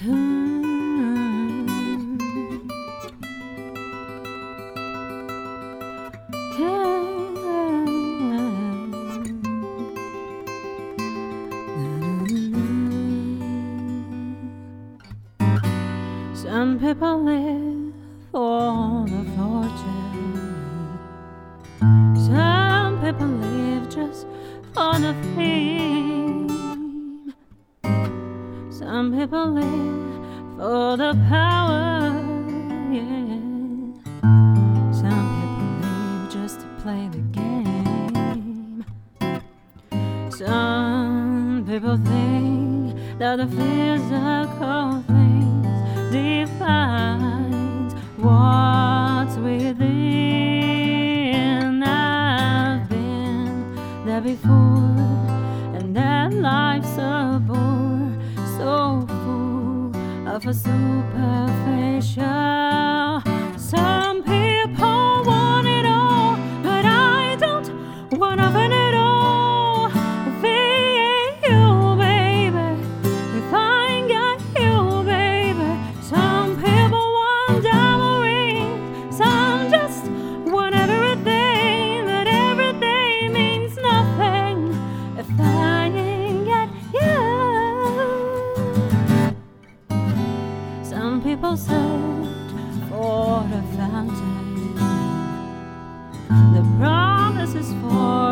Some people live for the fortune. Some people live just for the fame. Some people live for the power, yeah. Some people live just to play the game. Some people think that the physical things defines what's within. I've been there before, and that life's a bore. So full of a superficial. Some people want it all, but I don't want nothing at all. If it ain't you, baby, if I ain't got you, baby. Some people want diamond rings, some just want everything, but everything means nothing if I ain't got you. Some people search for the fountain, the promises for